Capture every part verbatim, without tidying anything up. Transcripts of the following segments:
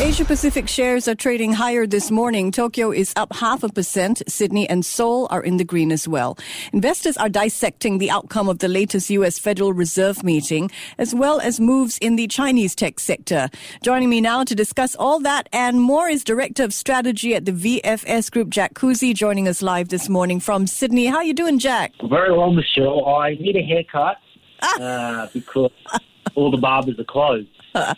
Asia-Pacific shares are trading higher this morning. Tokyo is up half a percent. Sydney and Seoul are in the green as well. Investors are dissecting the outcome of the latest U S Federal Reserve meeting, as well as moves in the Chinese tech sector. Joining me now to discuss all that and more is Director of Strategy at the V F S Group, Jack Kuzi, joining us live this morning from Sydney. How are you doing, Jack? Very well, Michelle. I need a haircut ah. uh, because all the barbers are closed. uh,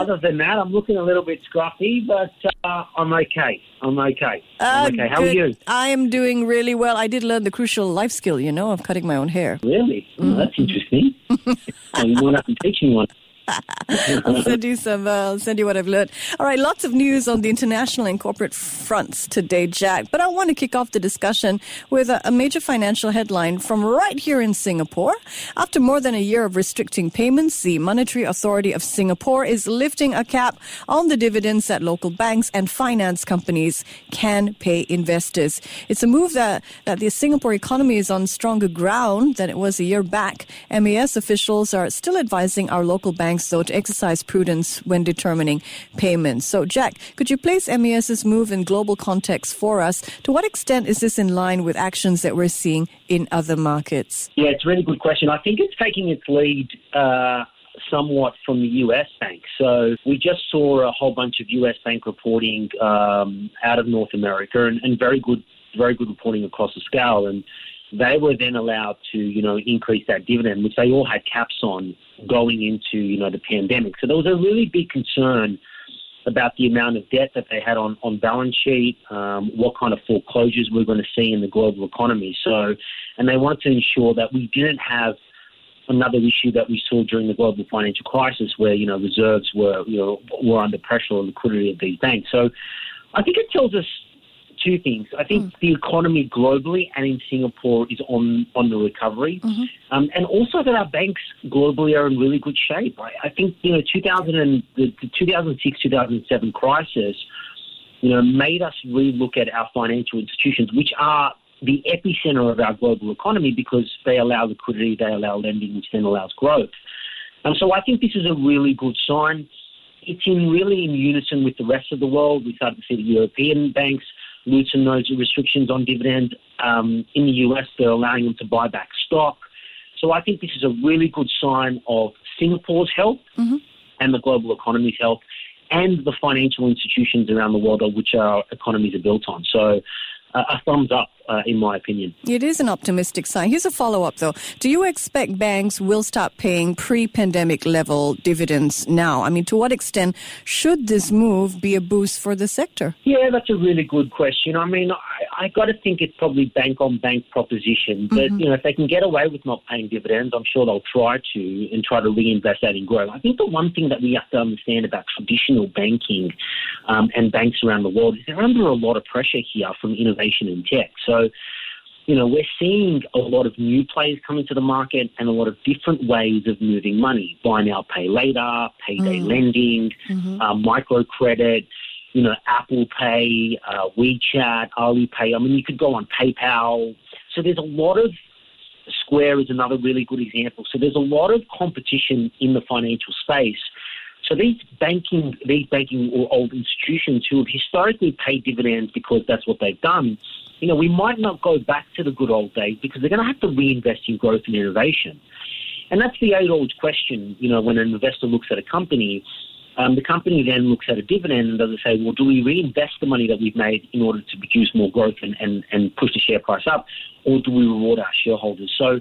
other than that, I'm looking a little bit scruffy, but uh, I'm okay. I'm okay. I'm okay. How uh, are you? I am doing really well. I did learn the crucial life skill, you know, of cutting my own hair. Really? Mm. Oh, that's interesting. So you might have to teach me one. I'll send you some. Uh, I'll send you what I've learned. All right, lots of news on the international and corporate fronts today, Jack. But I want to kick off the discussion with a, a major financial headline from right here in Singapore. After more than a year of restricting payments, the Monetary Authority of Singapore is lifting a cap on the dividends that local banks and finance companies can pay investors. It's a move that that the Singapore economy is on stronger ground than it was a year back. M A S officials are still advising our local banks, though, to exercise prudence when determining payments. So, Jack, could you place MAS's move in global context for us? To what extent is this in line with actions that we're seeing in other markets? Yeah, it's a really good question. I think it's taking its lead uh, somewhat from the U S banks. So we just saw a whole bunch of U S bank reporting um, out of North America, and, and very good, very good reporting across the scale. And they were then allowed to, you know, increase that dividend, which they all had caps on going into, you know, the pandemic. So there was a really big concern about the amount of debt that they had on, on balance sheet, um, what kind of foreclosures we were going to see in the global economy. So, and they wanted to ensure that we didn't have another issue that we saw during the global financial crisis where, you know, reserves were, you know, were under pressure on the liquidity of these banks. So I think it tells us two things. I think mm. the economy globally and in Singapore is on, on the recovery, mm-hmm. um, and also that our banks globally are in really good shape. I, I think, you know, two thousand and, the two thousand six, two thousand seven crisis, you know, made us relook at our financial institutions, which are the epicenter of our global economy because they allow liquidity, they allow lending, which then allows growth. And so I think this is a really good sign. It's in really in unison with the rest of the world. We started to see the European banks loosen those restrictions on dividends. Um, in the U S, they're allowing them to buy back stock. So I think this is a really good sign of Singapore's health mm-hmm. and the global economy's health and the financial institutions around the world on which our economies are built on. So uh, a thumbs up, uh, in my opinion. It is an optimistic sign. Here's a follow-up, though. Do you expect banks will start paying pre-pandemic level dividends now? I mean, to what extent should this move be a boost for the sector? Yeah, that's a really good question. I mean, I, I got to think it's probably bank-on-bank proposition. But, mm-hmm. you know, if they can get away with not paying dividends, I'm sure they'll try to and try to reinvest that in growth. I think the one thing that we have to understand about traditional banking um, and banks around the world is they're under a lot of pressure here from innovation and tech. So So, you know, we're seeing a lot of new players coming to the market and a lot of different ways of moving money. Buy now, pay later, payday mm. lending, mm-hmm. uh, microcredit, you know, Apple Pay, uh, WeChat, Alipay. I mean, you could go on PayPal. So there's a lot of, Square is another really good example. So there's a lot of competition in the financial space. So these banking, these banking or old institutions who have historically paid dividends because that's what they've done, you know, we might not go back to the good old days because they're going to have to reinvest in growth and innovation. And that's the age-old question, you know, when an investor looks at a company, um, the company then looks at a dividend and doesn't say, well, do we reinvest the money that we've made in order to produce more growth and, and, and push the share price up, or do we reward our shareholders? So,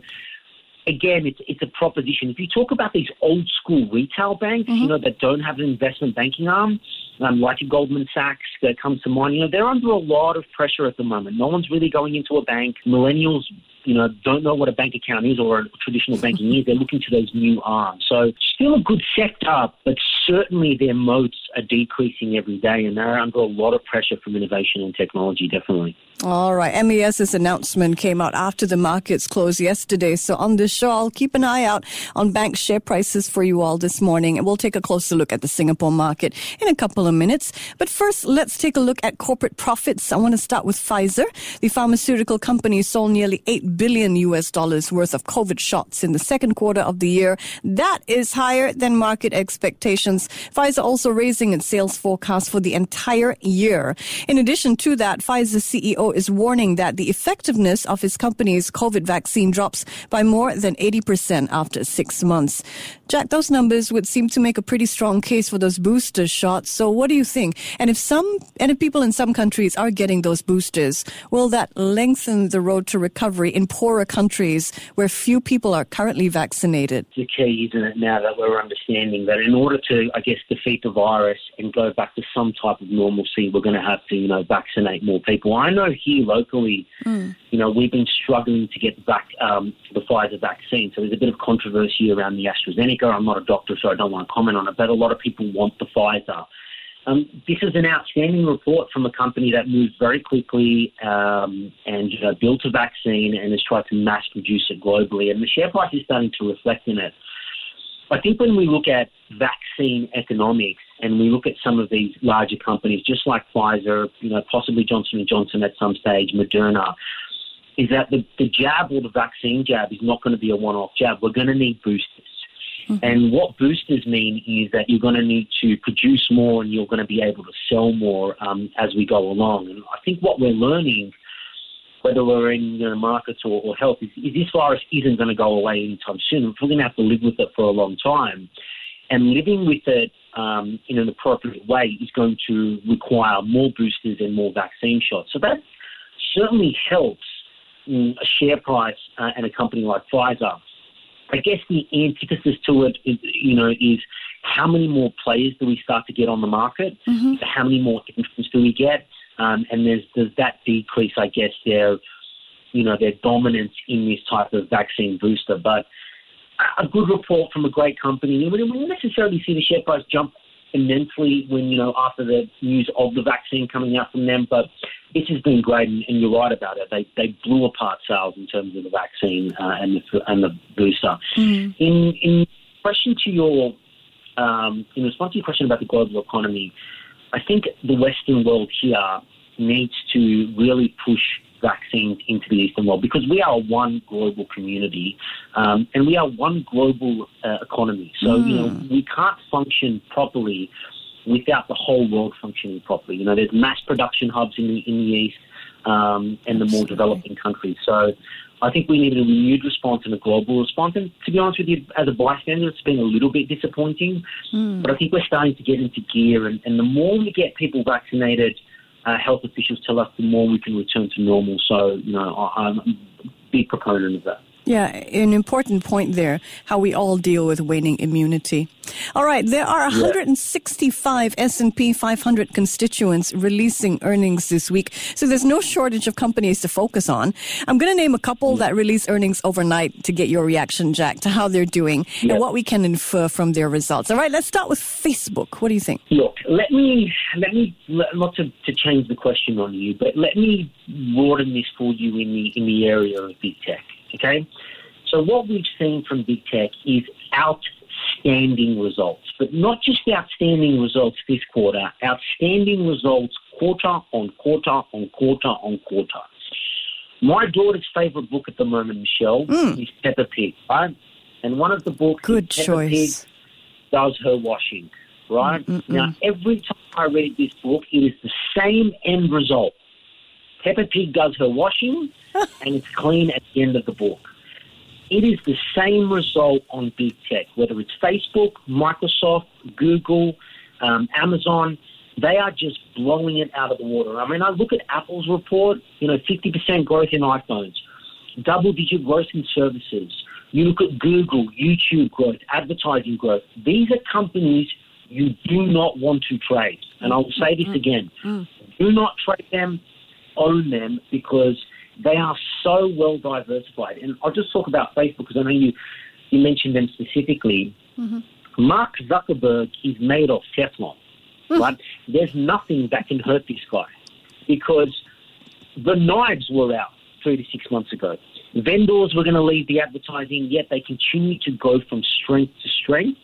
again, it's, it's a proposition. If you talk about these old-school retail banks, mm-hmm. you know, that don't have an investment banking arm, Um, like a Goldman Sachs that comes to mind, you know, they're under a lot of pressure at the moment. No one's really going into a bank. Millennials you know, don't know what a bank account is or a traditional banking is. They're looking to those new arms. So still a good sector, but certainly their moats are decreasing every day, and they're under a lot of pressure from innovation and technology, definitely. All right. MAS's announcement came out after the markets closed yesterday. So on this show, I'll keep an eye out on bank share prices for you all this morning, and we'll take a closer look at the Singapore market in a couple of minutes. But first, let's take a look at corporate profits. I want to start with Pfizer. The pharmaceutical company sold nearly eight billion U S dollars worth of COVID shots in the second quarter of the year. That is higher than market expectations. Pfizer also raising its sales forecast for the entire year. In addition to that, Pfizer's C E O is warning that the effectiveness of his company's COVID vaccine drops by more than eighty percent after six months. Jack, those numbers would seem to make a pretty strong case for those booster shots. So what do you think? And if some, and if people in some countries are getting those boosters, will that lengthen the road to recovery in poorer countries where few people are currently vaccinated? The key, isn't it, now that we're understanding that in order to, I guess, defeat the virus and go back to some type of normalcy, we're going to have to, you know, vaccinate more people. I know here locally, mm. you know, we've been struggling to get back um, the Pfizer vaccine. So there's a bit of controversy around the AstraZeneca. I'm not a doctor, so I don't want to comment on it, but a lot of people want the Pfizer. Um, this is an outstanding report from a company that moved very quickly um, and you know, built a vaccine and has tried to mass produce it globally. And the share price is starting to reflect in it. I think when we look at vaccine economics and we look at some of these larger companies, just like Pfizer, you know, possibly Johnson and Johnson at some stage, Moderna, is that the, the jab or the vaccine jab is not going to be a one-off jab. We're going to need boosters. Mm-hmm. And what boosters mean is that you're going to need to produce more and you're going to be able to sell more um, as we go along. And I think what we're learning, whether we're in you know, markets or, or health, is, is this virus isn't going to go away anytime soon. We're going to have to live with it for a long time. And living with it um, in an appropriate way is going to require more boosters and more vaccine shots. So that certainly helps mm, a share price uh, and a company like Pfizer. I guess the antithesis to it, is, you know, is how many more players do we start to get on the market? Mm-hmm. So how many more entrants do we get? Um, and there's, there's that decrease, I guess, their, you know, their dominance in this type of vaccine booster. But a good report from a great company. We don't necessarily see the share price jump immensely when, you know, after the news of the vaccine coming out from them, but this has been great, and, and you're right about it. They they blew apart sales in terms of the vaccine uh, and the and the booster. Mm. In in question to your um, in response to your question about the global economy, I think the Western world here needs to really push vaccines into the Eastern world because we are one global community um, and we are one global uh, economy. So, mm. you know, we can't function properly without the whole world functioning properly. You know, there's mass production hubs in the, in the East um, and the more developing countries. So I think we need a renewed response and a global response. And to be honest with you, as a bystander, it's been a little bit disappointing. Mm. But I think we're starting to get into gear. And, and the more we get people vaccinated, uh, health officials tell us, the more we can return to normal. So, you know, I'm a big proponent of that. Yeah, an important point there, how we all deal with waning immunity. All right, there are one hundred sixty-five yeah. S and P five hundred constituents releasing earnings this week, so there's no shortage of companies to focus on. I'm going to name a couple that release earnings overnight to get your reaction, Jack, to how they're doing yeah. and what we can infer from their results. All right, let's start with Facebook. What do you think? Look, let me, let me not to, to change the question on you, but let me broaden this for you in the in the area of big tech. Okay, so what we've seen from big tech is outstanding results, but not just outstanding results this quarter, outstanding results quarter on quarter on quarter on quarter. My daughter's favourite book at the moment, Michelle, mm. is Peppa Pig, right? And one of the books Good is Peppa choice. Pig does her washing, right? Mm-mm-mm. Now, every time I read this book, it is the same end result. Peppa Pig does her washing, and it's clean at the end of the book. It is the same result on big tech, whether it's Facebook, Microsoft, Google, um, Amazon. They are just blowing it out of the water. I mean, I look at Apple's report, you know, fifty percent growth in iPhones, double-digit growth in services. You look at Google, YouTube growth, advertising growth. These are companies you do not want to trade. And I will say this again. Do not trade them. Own them because They are so well diversified. And I'll just talk about Facebook because I know you, you mentioned them specifically. Mm-hmm. Mark Zuckerberg is made of Teflon, mm. right? There's nothing that can hurt this guy because the knives were out three to six months ago. Vendors were going to leave the advertising, yet they continue to go from strength to strength.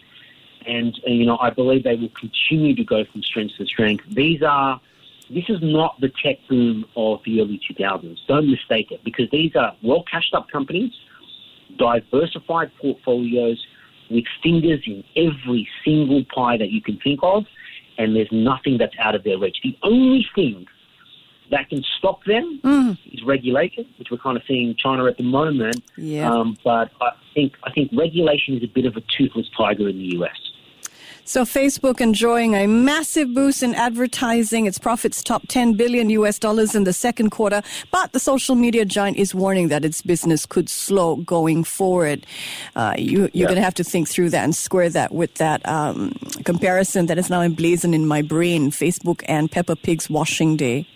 And, you know, I believe they will continue to go from strength to strength. These are, this is not the tech boom of the early two thousands. Don't mistake it, because these are well-cashed-up companies, diversified portfolios with fingers in every single pie that you can think of, and there's nothing that's out of their reach. The only thing that can stop them mm. is regulation, which we're kind of seeing in China at the moment. Yeah. Um, but I think I think regulation is a bit of a toothless tiger in the U S. So Facebook enjoying a massive boost in advertising. Its profits topped ten billion U S dollars in the second quarter, but the social media giant is warning that its business could slow going forward. Uh, you, you're yeah. going to have to think through that and square that with that um, comparison that is now emblazoned in my brain, Facebook and Peppa Pig's washing day.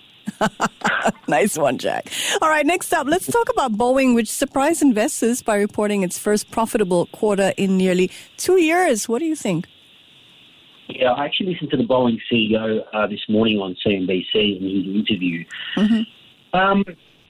Nice one, Jack. All right, next up, let's talk about Boeing, which surprised investors by reporting its first profitable quarter in nearly two years. What do you think? Yeah, I actually listened to the Boeing C E O uh, this morning on C N B C in his interview. Mm-hmm. Um,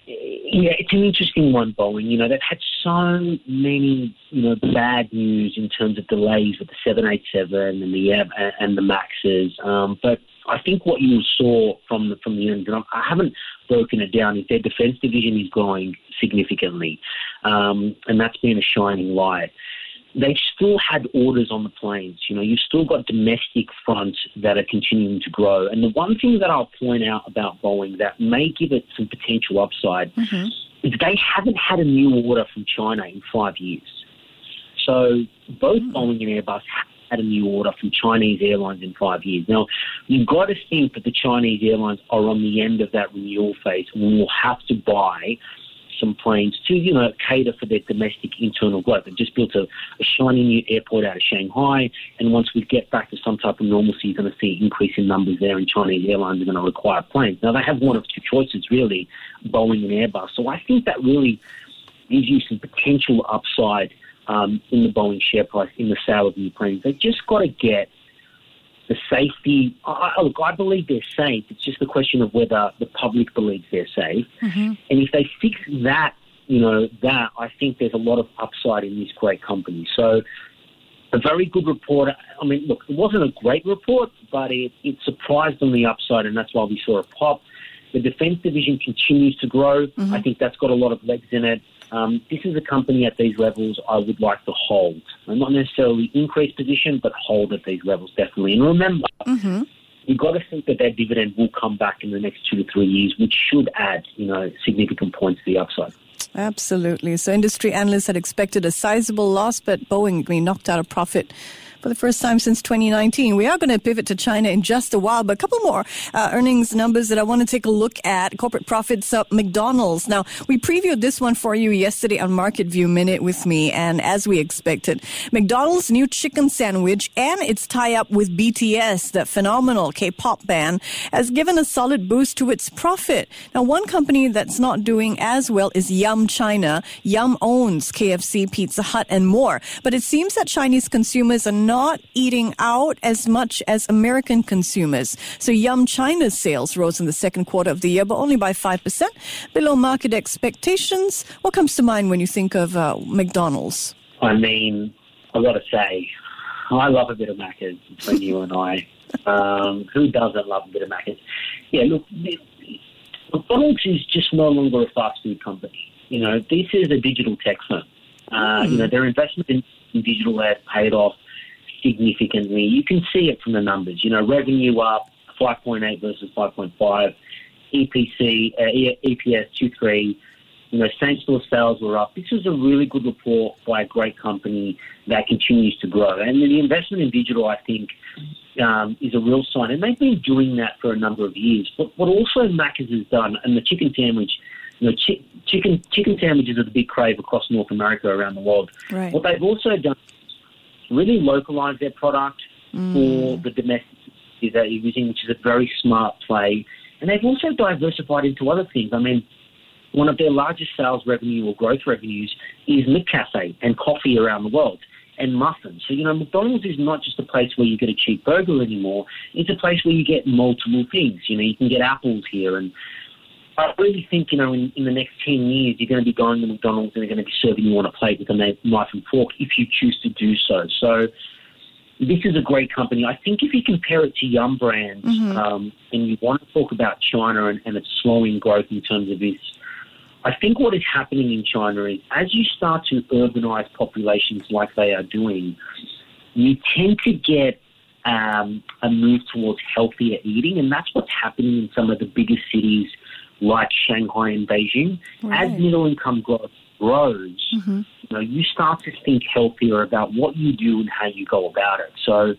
yeah, it's an interesting one, Boeing. You know, they've had so many, you know, bad news in terms of delays with the seven eighty-seven and the uh, and the Maxes, um, but I think what you saw from the from the end, and I haven't broken it down, is their defence division is growing significantly, um, and that's been a shining light. They've still had orders on the planes. You know, you've still got domestic fronts that are continuing to grow. And the one thing that I'll point out about Boeing that may give it some potential upside mm-hmm. is they haven't had a new order from China in five years. So both mm-hmm. Boeing and Airbus have had a new order from Chinese airlines in five years. Now, you've got to think that the Chinese airlines are on the end of that renewal phase and will have to buy some planes to, you know, cater for their domestic internal growth. They've just built a, a shiny new airport out of Shanghai, and once we get back to some type of normalcy, you're going to see an increase in numbers there, and Chinese airlines are going to require planes. Now, they have one of two choices, really, Boeing and Airbus. So I think that really gives you some potential upside Um, in the Boeing share price, in the sale of new planes. They've just got to get the safety. I, look, I believe they're safe. It's just a question of whether the public believes they're safe. Mm-hmm. And if they fix that, you know, that, I think there's a lot of upside in this great company. So a very good report. I mean, look, it wasn't a great report, but it, it surprised on the upside, and that's why we saw a pop. The defence division continues to grow. Mm-hmm. I think that's got a lot of legs in it. Um, this is a company at these levels I would like to hold. I'm not necessarily increase position, but hold at these levels, definitely. And remember, mm-hmm. you've got to think that their dividend will come back in the next two to three years, which should add, you know, significant points to the upside. Absolutely. So industry analysts had expected a sizable loss, but Boeing knocked out a profit for the first time since twenty nineteen. We are going to pivot to China in just a while, but a couple more uh, earnings numbers that I want to take a look at. Corporate profits up, McDonald's. Now, we previewed this one for you yesterday on Market View Minute with me, and as we expected, McDonald's new chicken sandwich and its tie-up with B T S, that phenomenal K-pop band, has given a solid boost to its profit. Now, one company that's not doing as well is Yum China. Yum owns K F C, Pizza Hut, and more, but it seems that Chinese consumers are not not eating out as much as American consumers. So Yum China's sales rose in the second quarter of the year, but only by five percent, below market expectations. What comes to mind when you think of uh, McDonald's? I mean, I've got to say, I love a bit of Macca's between you and I. Um, who doesn't love a bit of Macca's? Yeah, look, McDonald's is just no longer a fast food company. You know, this is a digital tech firm. Uh, mm. You know, their investment in digital has paid off significantly. You can see it from the numbers. You know, revenue up five point eight versus five point five, E P C, uh, E P S two point three, you know, same-store sales were up. This is a really good report by a great company that continues to grow. And the investment in digital, I think, um, is a real sign. And they've been doing that for a number of years. But what also Macca's has done, and the chicken sandwich, you know, chi- chicken, chicken sandwiches are the big crave across North America, around the world. Right. What they've also done really localise their product mm. for the domestic that you're using, which is a very smart play. And they've also diversified into other things. I mean, one of their largest sales revenue or growth revenues is McCafe and coffee around the world and muffins. So, you know, McDonald's is not just a place where you get a cheap burger anymore. It's a place where you get multiple things. You know, you can get apples here. And I really think, you know, in, in the next ten years, you're going to be going to McDonald's and they're going to be serving you on a plate with a knife and fork if you choose to do so. So this is a great company. I think if you compare it to Yum Brands, mm-hmm. um, and you want to talk about China and, and its slowing growth in terms of this, I think what is happening in China is as you start to urbanize populations like they are doing, you tend to get um, a move towards healthier eating, and that's what's happening in some of the bigger cities like Shanghai and Beijing. Right. As middle income growth grows, mm-hmm. you know, you start to think healthier about what you do and how you go about it. So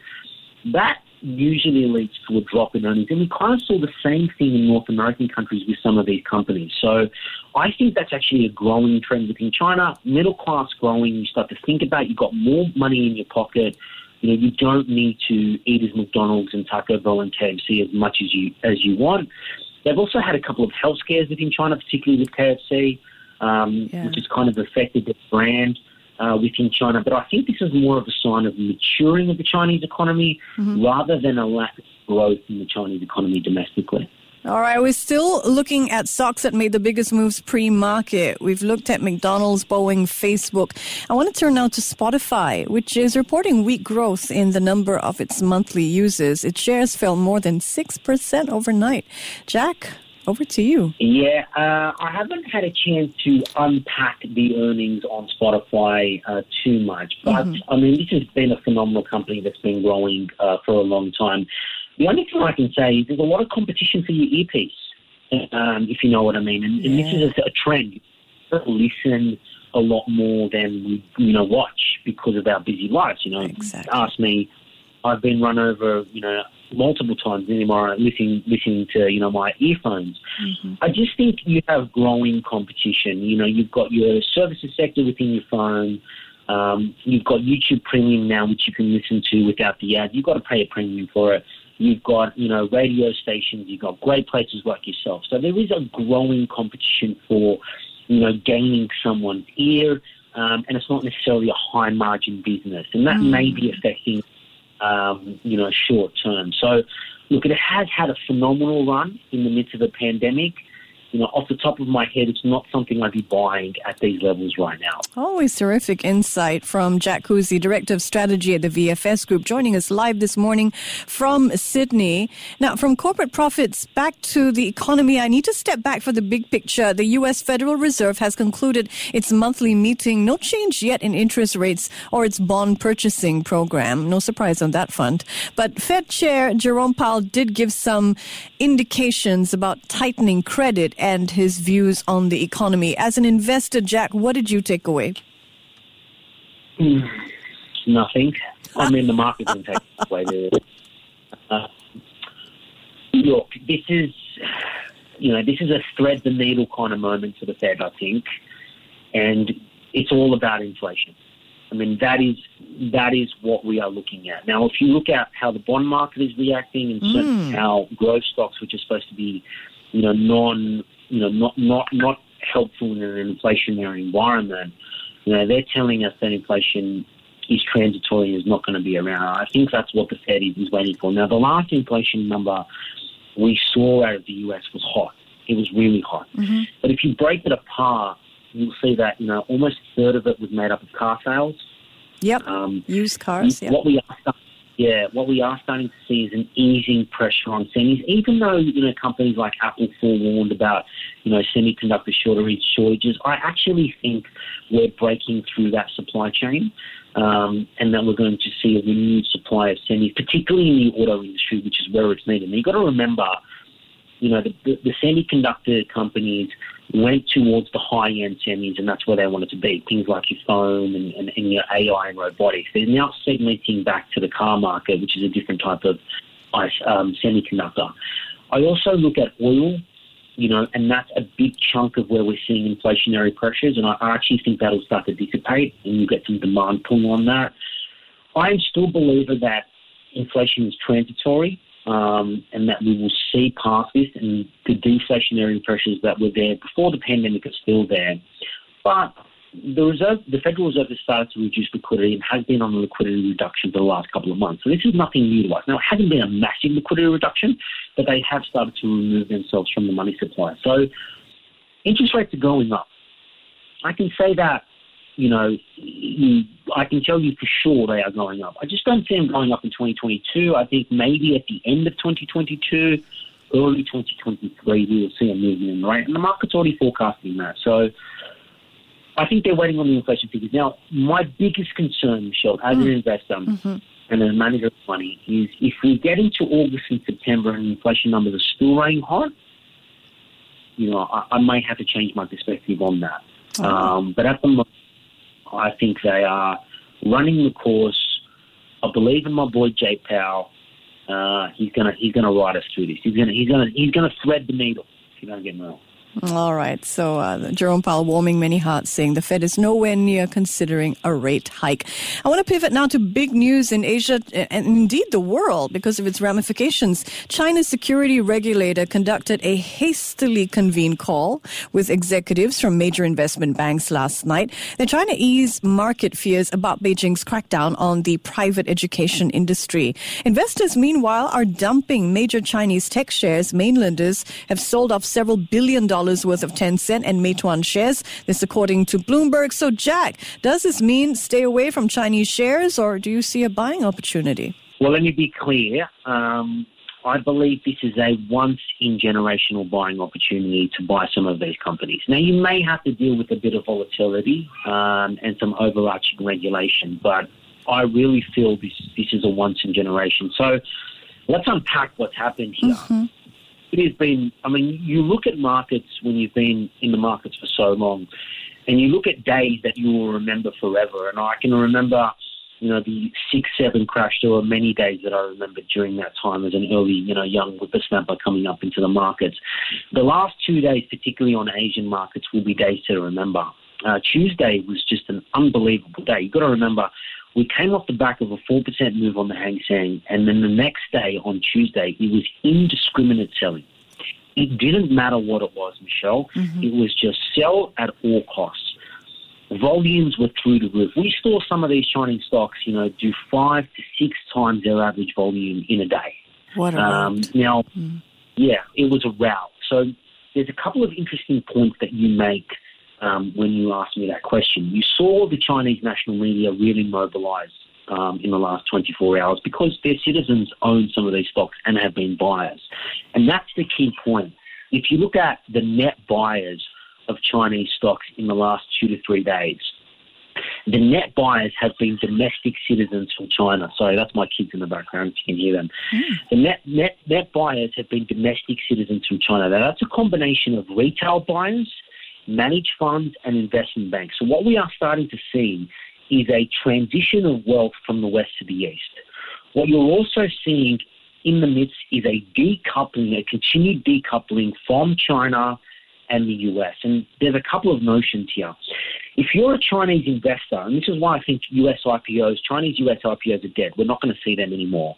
that usually leads to a drop in earnings. And we kind of saw the same thing in North American countries with some of these companies. So I think that's actually a growing trend within China. Middle class growing, you start to think about you've got more money in your pocket. You know, you don't need to eat as McDonald's and Taco Bell and K F C as much as you as you want. They've also had a couple of health scares within China, particularly with K F C, um, yeah. which has kind of affected their brand uh, within China. But I think this is more of a sign of maturing of the Chinese economy mm-hmm. rather than a lack of growth in the Chinese economy domestically. All right, we're still looking at stocks that made the biggest moves pre-market. We've looked at McDonald's, Boeing, Facebook. I want to turn now to Spotify, which is reporting weak growth in the number of its monthly users. Its shares fell more than six percent overnight. Jack, over to you. Yeah, uh, I haven't had a chance to unpack the earnings on Spotify uh, too much. But, mm-hmm. I mean, this has been a phenomenal company that's been growing uh, for a long time. The only thing I can say is there's a lot of competition for your earpiece, um, if you know what I mean. And, and yeah. this is a, a trend. People listen a lot more than we, you know, watch because of our busy lives. You know, exactly. Ask me, I've been run over, you know, multiple times anymore listening listening to, you know, my earphones. Mm-hmm. I just think you have growing competition. You know, you've got your services sector within your phone. Um, you've got YouTube Premium now, which you can listen to without the ad. You've got to pay a premium for it. You've got, you know, radio stations. You've got great places like yourself. So there is a growing competition for, you know, gaining someone's ear, um, and it's not necessarily a high-margin business. And that mm. may be affecting, um, you know, short-term. So, look, it has had a phenomenal run in the midst of a pandemic. You know, off the top of my head, it's not something I'd be buying at these levels right now. Always terrific insight from Jack Kuzi, Director of Strategy at the V F S Group, joining us live this morning from Sydney. Now, from corporate profits back to the economy, I need to step back for the big picture. The U S Federal Reserve has concluded its monthly meeting. No change yet in interest rates or its bond purchasing program. No surprise on that front. But Fed Chair Jerome Powell did give some indications about tightening credit and his views on the economy. As an investor, Jack, what did you take away? Mm, nothing. I mean, the market didn't take away. Uh, look, this is, you know, this is a thread the needle kind of moment for the Fed, I think, and it's all about inflation. I mean, that is that is what we are looking at now. If you look at how the bond market is reacting, and mm. how growth stocks, which are supposed to be, you know, non, you know, not, not, not helpful in an inflationary environment. You know, they're telling us that inflation is transitory and is not going to be around. I think that's what the Fed is, is waiting for. Now, the last inflation number we saw out of the U S was hot. It was really hot. Mm-hmm. But if you break it apart, you'll see that, you know, almost a third of it was made up of car sales. Yep, um, used cars. Yep. What we are Yeah, what we are starting to see is an easing pressure on semis, even though, you know, companies like Apple forewarned about, you know, semiconductor shortages. I actually think we're breaking through that supply chain, um, and that we're going to see a renewed supply of semis, particularly in the auto industry, which is where it's needed. And you've got to remember, you know, the, the, the semiconductor companies went towards the high-end semis, and that's where they wanted to be. Things like your phone and, and, and your A I and robotics. They're now segmenting back to the car market, which is a different type of um, semiconductor. I also look at oil, you know, and that's a big chunk of where we're seeing inflationary pressures, and I, I actually think that'll start to dissipate, and you'll get some demand pull on that. I am still a believer that inflation is transitory. um, and that we will see past this, and the deflationary pressures that were there before the pandemic are still there. But the Reserve, the Federal Reserve has started to reduce liquidity and has been on a liquidity reduction for the last couple of months. So this is nothing new to us. Now, it hasn't been a massive liquidity reduction, but they have started to remove themselves from the money supply. So interest rates are going up. I can say that, you know, I can tell you for sure they are going up. I just don't see them going up in twenty twenty-two. I think maybe at the end of twenty twenty-two, early twenty twenty-three, we will see a movement in the rate. And the market's already forecasting that. So I think they're waiting on the inflation figures. Now, my biggest concern, Michelle, as mm. an investor mm-hmm. and a manager of money, is if we get into August and September and inflation numbers are still running hot, you know, I, I may have to change my perspective on that. Mm-hmm. Um, but at the moment, I think they are running the course. I believe in my boy Jay Powell. Uh, he's gonna he's gonna ride us through this. He's gonna he's gonna he's gonna thread the needle. If you don't get me wrong. All right. So uh, Jerome Powell warming many hearts, saying the Fed is nowhere near considering a rate hike. I want to pivot now to big news in Asia and indeed the world because of its ramifications. China's security regulator conducted a hastily convened call with executives from major investment banks last night. They're trying to ease market fears about Beijing's crackdown on the private education industry. Investors, meanwhile, are dumping major Chinese tech shares. Mainlanders have sold off several billion dollars worth of Tencent and Meituan shares. This according to Bloomberg. So, Jack, does this mean stay away from Chinese shares, or do you see a buying opportunity? Well, let me be clear. Um, I believe this is a once-in-generational buying opportunity to buy some of these companies. Now, you may have to deal with a bit of volatility um, and some overarching regulation, but I really feel this, this is a once-in-generation. So, let's unpack what's happened here. Mm-hmm. It has been, I mean, you look at markets when you've been in the markets for so long, and you look at days that you will remember forever. And I can remember, you know, the six seven crash. There were many days that I remember during that time as an early, you know, young whippersnapper coming up into the markets. The last two days, particularly on Asian markets, will be days to remember. Uh, Tuesday was just an unbelievable day. You've got to remember, we came off the back of a four percent move on the Hang Seng, and then the next day, on Tuesday, it was indiscriminate selling. It didn't matter what it was, Michelle. Mm-hmm. It was just sell at all costs. Volumes were through the roof. We saw some of these Chinese stocks, you know, do five to six times their average volume in a day. What a um, Now, mm-hmm. yeah, it was a rout. So there's a couple of interesting points that you make Um, when you asked me that question. You saw the Chinese national media really mobilise um, in the last twenty-four hours because their citizens own some of these stocks and have been buyers. And that's the key point. If you look at the net buyers of Chinese stocks in the last two to three days, the net buyers have been domestic citizens from China. Sorry, that's my kids in the background, if you can hear them. Mm. The net, net, net buyers have been domestic citizens from China. Now, that's a combination of retail buyers, managed funds and investment banks. So what we are starting to see is a transition of wealth from the west to the east. What you're also seeing in the midst is a decoupling, a continued decoupling from China and the U S. And there's a couple of notions here. If you're a Chinese investor, and this is why I think U S I P Os, Chinese U S I P Os are dead. We're not going to see them anymore.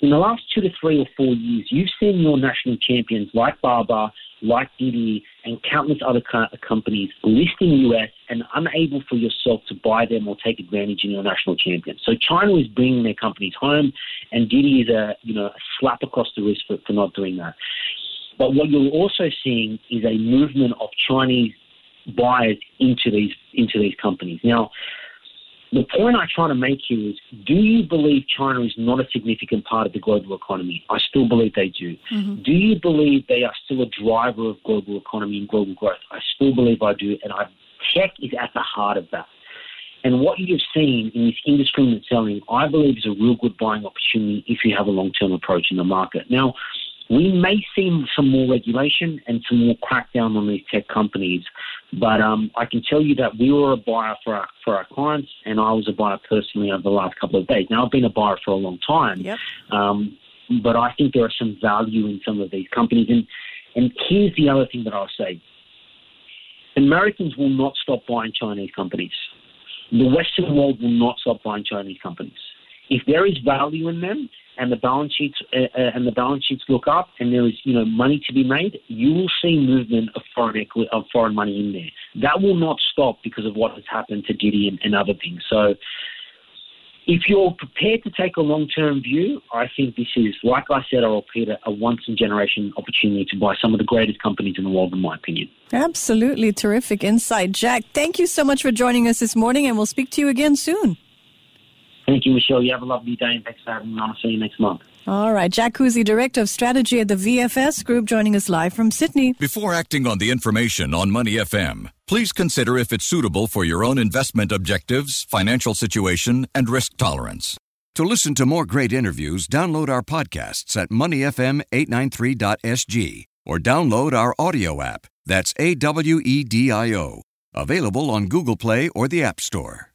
In the last two to three or four years, you've seen your national champions like Baba, like Didi, and countless other co- companies listing U S and unable for yourself to buy them or take advantage in your national champions. So China is bringing their companies home, and Didi is a, you know, a slap across the wrist for, for not doing that. But what you're also seeing is a movement of Chinese buyers into these into these companies. Now, the point I try to make here is, do you believe China is not a significant part of the global economy? I still believe they do. Mm-hmm. Do you believe they are still a driver of global economy and global growth? I still believe I do, and I tech is at the heart of that. And what you've seen in this indiscriminate selling, I believe is a real good buying opportunity if you have a long-term approach in the market. Now, we may see some more regulation and some more crackdown on these tech companies, but um, I can tell you that we were a buyer for our, for our clients, and I was a buyer personally over the last couple of days. Now, I've been a buyer for a long time, yep. um, but I think there are some value in some of these companies. And, and here's the other thing that I'll say. Americans will not stop buying Chinese companies. The Western world will not stop buying Chinese companies. if there is value in them and the balance sheets uh, and the balance sheets look up and there is, you know, money to be made, you will see movement of foreign equity, of foreign money in there. That will not stop because of what has happened to Didi and, and other things. So if you're prepared to take a long-term view, I think this is, like I said, I'll repeat it, a once-in-generation opportunity to buy some of the greatest companies in the world, in my opinion. Absolutely terrific insight, Jack. Thank you so much for joining us this morning, and we'll speak to you again soon. Thank you, Michelle. You have a lovely day, and thanks for having me on. I'll see you next month. All right. Jack Kuzi, Director of Strategy at the V F S Group, joining us live from Sydney. Before acting on the information on Money F M, please consider if it's suitable for your own investment objectives, financial situation, and risk tolerance. To listen to more great interviews, download our podcasts at money f m eight nine three dot s g or download our audio app. That's A W E D I O. Available on Google Play or the App Store.